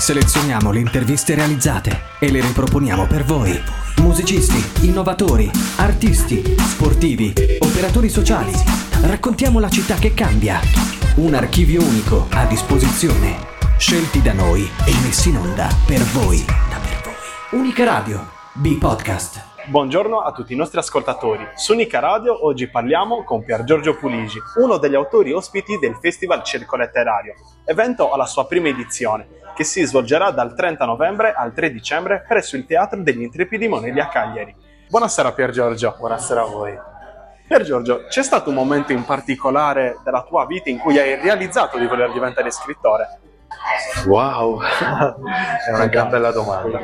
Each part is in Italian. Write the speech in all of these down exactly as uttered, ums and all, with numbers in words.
Selezioniamo le interviste realizzate e le riproponiamo per voi. Musicisti, innovatori, artisti, sportivi, operatori sociali. Raccontiamo la città che cambia. Un archivio unico a disposizione. Scelti da noi e messi in onda per voi. Unica Radio, B-Podcast. Buongiorno a tutti i nostri ascoltatori. Su Unica Radio oggi parliamo con Piergiorgio Pulixi, uno degli autori ospiti del Festival Circo Letterario, evento alla sua prima edizione, che si svolgerà dal trenta novembre al tre dicembre presso il Teatro degli Intrepidi Monelli a Cagliari. Buonasera Piergiorgio. Buonasera a voi. Piergiorgio, c'è stato un momento in particolare della tua vita in cui hai realizzato di voler diventare scrittore? Wow, è una gran bella domanda.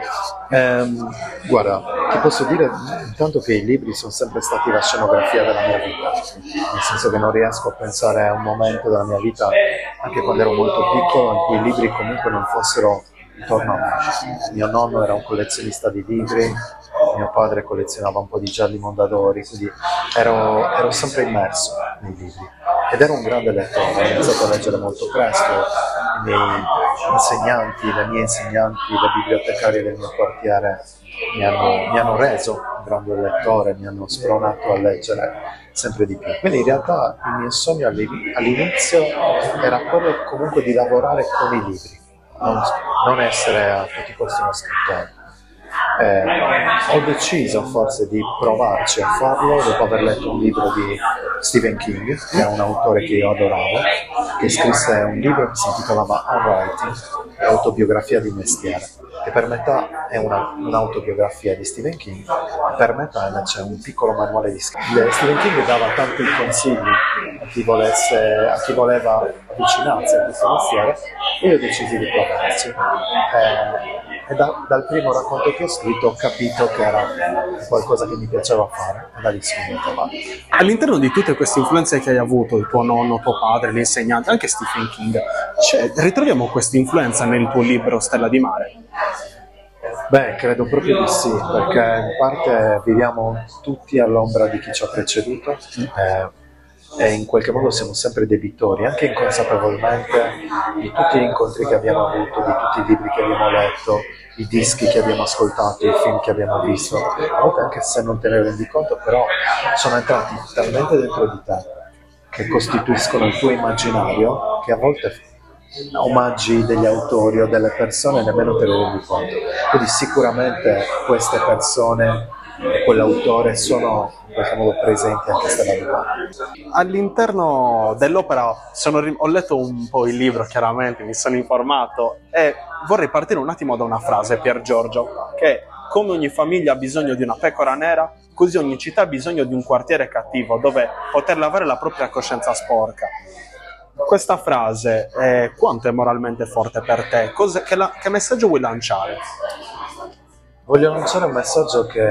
Eh, guarda, ti posso dire intanto che i libri sono sempre stati la scenografia della mia vita, nel senso che non riesco a pensare a un momento della mia vita, anche quando ero molto piccolo, in cui i libri comunque non fossero intorno a me. Mio nonno era un collezionista di libri, mio padre collezionava un po' di gialli mondadori, quindi ero, ero sempre immerso nei libri. Ed ero un grande lettore, ho iniziato a leggere molto presto, i miei insegnanti, le mie insegnanti, le bibliotecarie del mio quartiere mi hanno, mi hanno reso un grande lettore, mi hanno spronato a leggere sempre di più. Quindi in realtà il mio sogno all'inizio era quello comunque di lavorare con i libri, non, non essere a tutti i costi uno scrittore. Eh, ho deciso forse di provarci a farlo dopo aver letto un libro di Stephen King, che è un autore che io adoravo, che scrisse un libro che si intitolava On Writing, autobiografia di mestiere, che per metà è una, un'autobiografia di Stephen King, per metà c'è un piccolo manuale di scrittura. Stephen King dava tanti consigli a chi, volesse, a chi voleva avvicinarsi a questo mestiere e io decisi di provarci. Eh, E da, dal primo racconto che ho scritto ho capito che era qualcosa che mi piaceva fare, e da lì sono andato avanti. All'interno di tutte queste influenze che hai avuto, il tuo nonno, tuo padre, gli insegnanti, anche Stephen King, cioè, ritroviamo questa influenza nel tuo libro Stella di Mare? Beh, credo proprio di sì, perché in parte viviamo tutti all'ombra di chi ci ha preceduto, eh, e in qualche modo siamo sempre debitori, anche inconsapevolmente, di tutti gli incontri che abbiamo avuto, di tutti i libri che abbiamo letto, i dischi che abbiamo ascoltato, i film che abbiamo visto. A volte, anche se non te ne rendi conto, però sono entrati talmente dentro di te che costituiscono il tuo immaginario che a volte omaggi degli autori o delle persone nemmeno te ne rendi conto. Quindi sicuramente queste persone e quell'autore sono in qualche modo presenti anche se non all'interno dell'opera. Sono, ho letto un po' il libro, chiaramente mi sono informato e vorrei partire un attimo da una frase, Piergiorgio, che come ogni famiglia ha bisogno di una pecora nera, così ogni città ha bisogno di un quartiere cattivo dove poter lavare la propria coscienza sporca. Questa frase è, quanto è moralmente forte per te? Cos'è, che, la, che messaggio vuoi lanciare? Voglio lanciare un messaggio che,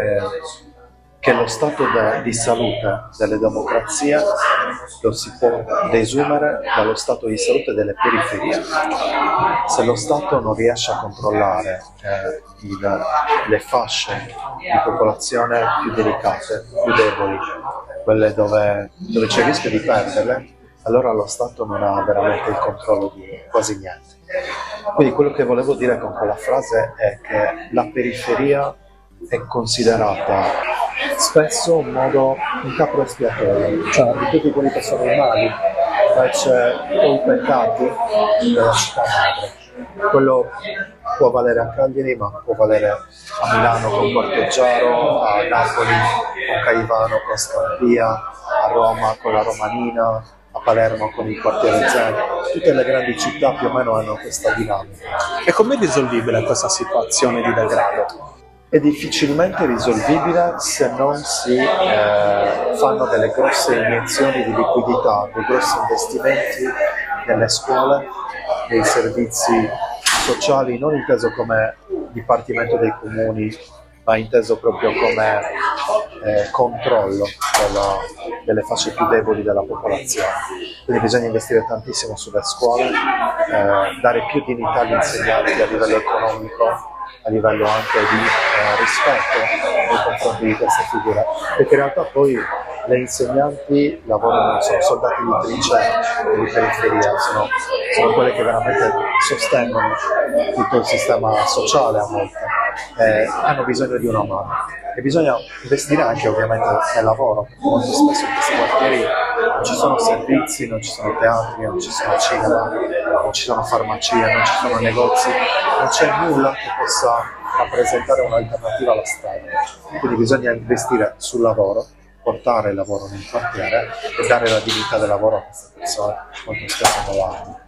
che lo stato de, di salute delle democrazie lo si può desumere dallo stato di salute delle periferie. Se lo Stato non riesce a controllare eh, il, le fasce di popolazione più delicate, più deboli, quelle dove, dove c'è il rischio di perderle, allora lo Stato non ha veramente il controllo di quasi niente. Quindi quello che volevo dire con quella frase è che la periferia è considerata spesso un modo, un capro espiatorio, cioè di tutti quelli che sono i mali, invece i peccati della città madre. Quello può valere a Cagliari, ma può valere a Milano con Porteggiaro, a Napoli con Caivano, con Scampia, a Roma con la Romanina, a Palermo con il quartiere Zero. Tutte le grandi città più o meno hanno questa dinamica. E com'è risolvibile questa situazione di degrado? È difficilmente risolvibile se non si eh, fanno delle grosse iniezioni di liquidità, dei grossi investimenti nelle scuole, nei servizi sociali, non inteso come dipartimento dei comuni, ma inteso proprio come eh, controllo della, delle fasce più deboli della popolazione. Quindi bisogna investire tantissimo sulle scuole, eh, dare più dignità agli insegnanti a livello economico, a livello anche di eh, rispetto nei confronti di questa figura, perché in realtà poi le insegnanti lavorano, sono soldati di trincea e di periferia, sono, sono quelle che veramente sostengono tutto il sistema sociale a volte, eh, hanno bisogno di una mano e bisogna investire anche ovviamente nel lavoro. Molto spesso in questi quartieri non ci sono servizi, non ci sono teatri, non ci sono cinema, non ci sono farmacie, non ci sono negozi, non c'è nulla che possa rappresentare un'alternativa alla strada, quindi bisogna investire sul lavoro, portare il lavoro nel quartiere e dare la dignità del lavoro a queste persone molto spesso malate.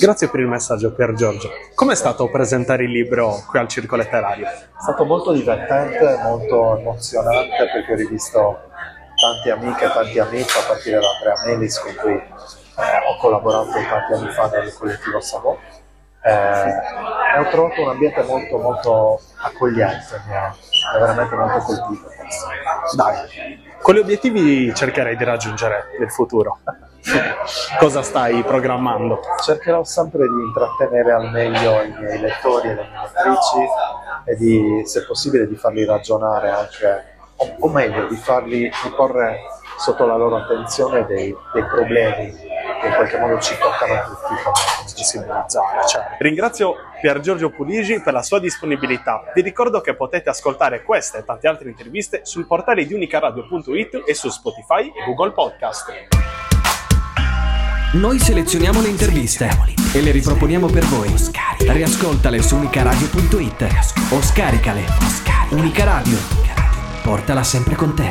Grazie per il messaggio, Piergiorgio. Com'è stato presentare il libro qui al Circo Letterario? È stato molto divertente, molto emozionante, perché ho rivisto tante amiche e tanti amici, a partire da Andrea Melis, con cui eh, ho collaborato tanti anni fa nel collettivo Savo, eh, e ho trovato un ambiente molto molto accogliente, mi ha veramente molto colpito. Dai. Quali obiettivi cercherei di raggiungere nel futuro? Cosa stai programmando? Cercherò sempre di intrattenere al meglio i miei lettori e le mie lettrici e di, se possibile, di farli ragionare anche, o, o meglio, di farli di porre sotto la loro attenzione dei, dei problemi che in qualche modo ci toccano tutti come sensibilizzare. Cioè. Ringrazio Piergiorgio Pulixi per la sua disponibilità. Vi ricordo che potete ascoltare questa e tante altre interviste sul portale di unica radio punto it e su Spotify e Google Podcast. Noi selezioniamo le interviste e le riproponiamo per voi. Riascoltale su unica radio punto it o scaricale. Unica Radio, portala sempre con te.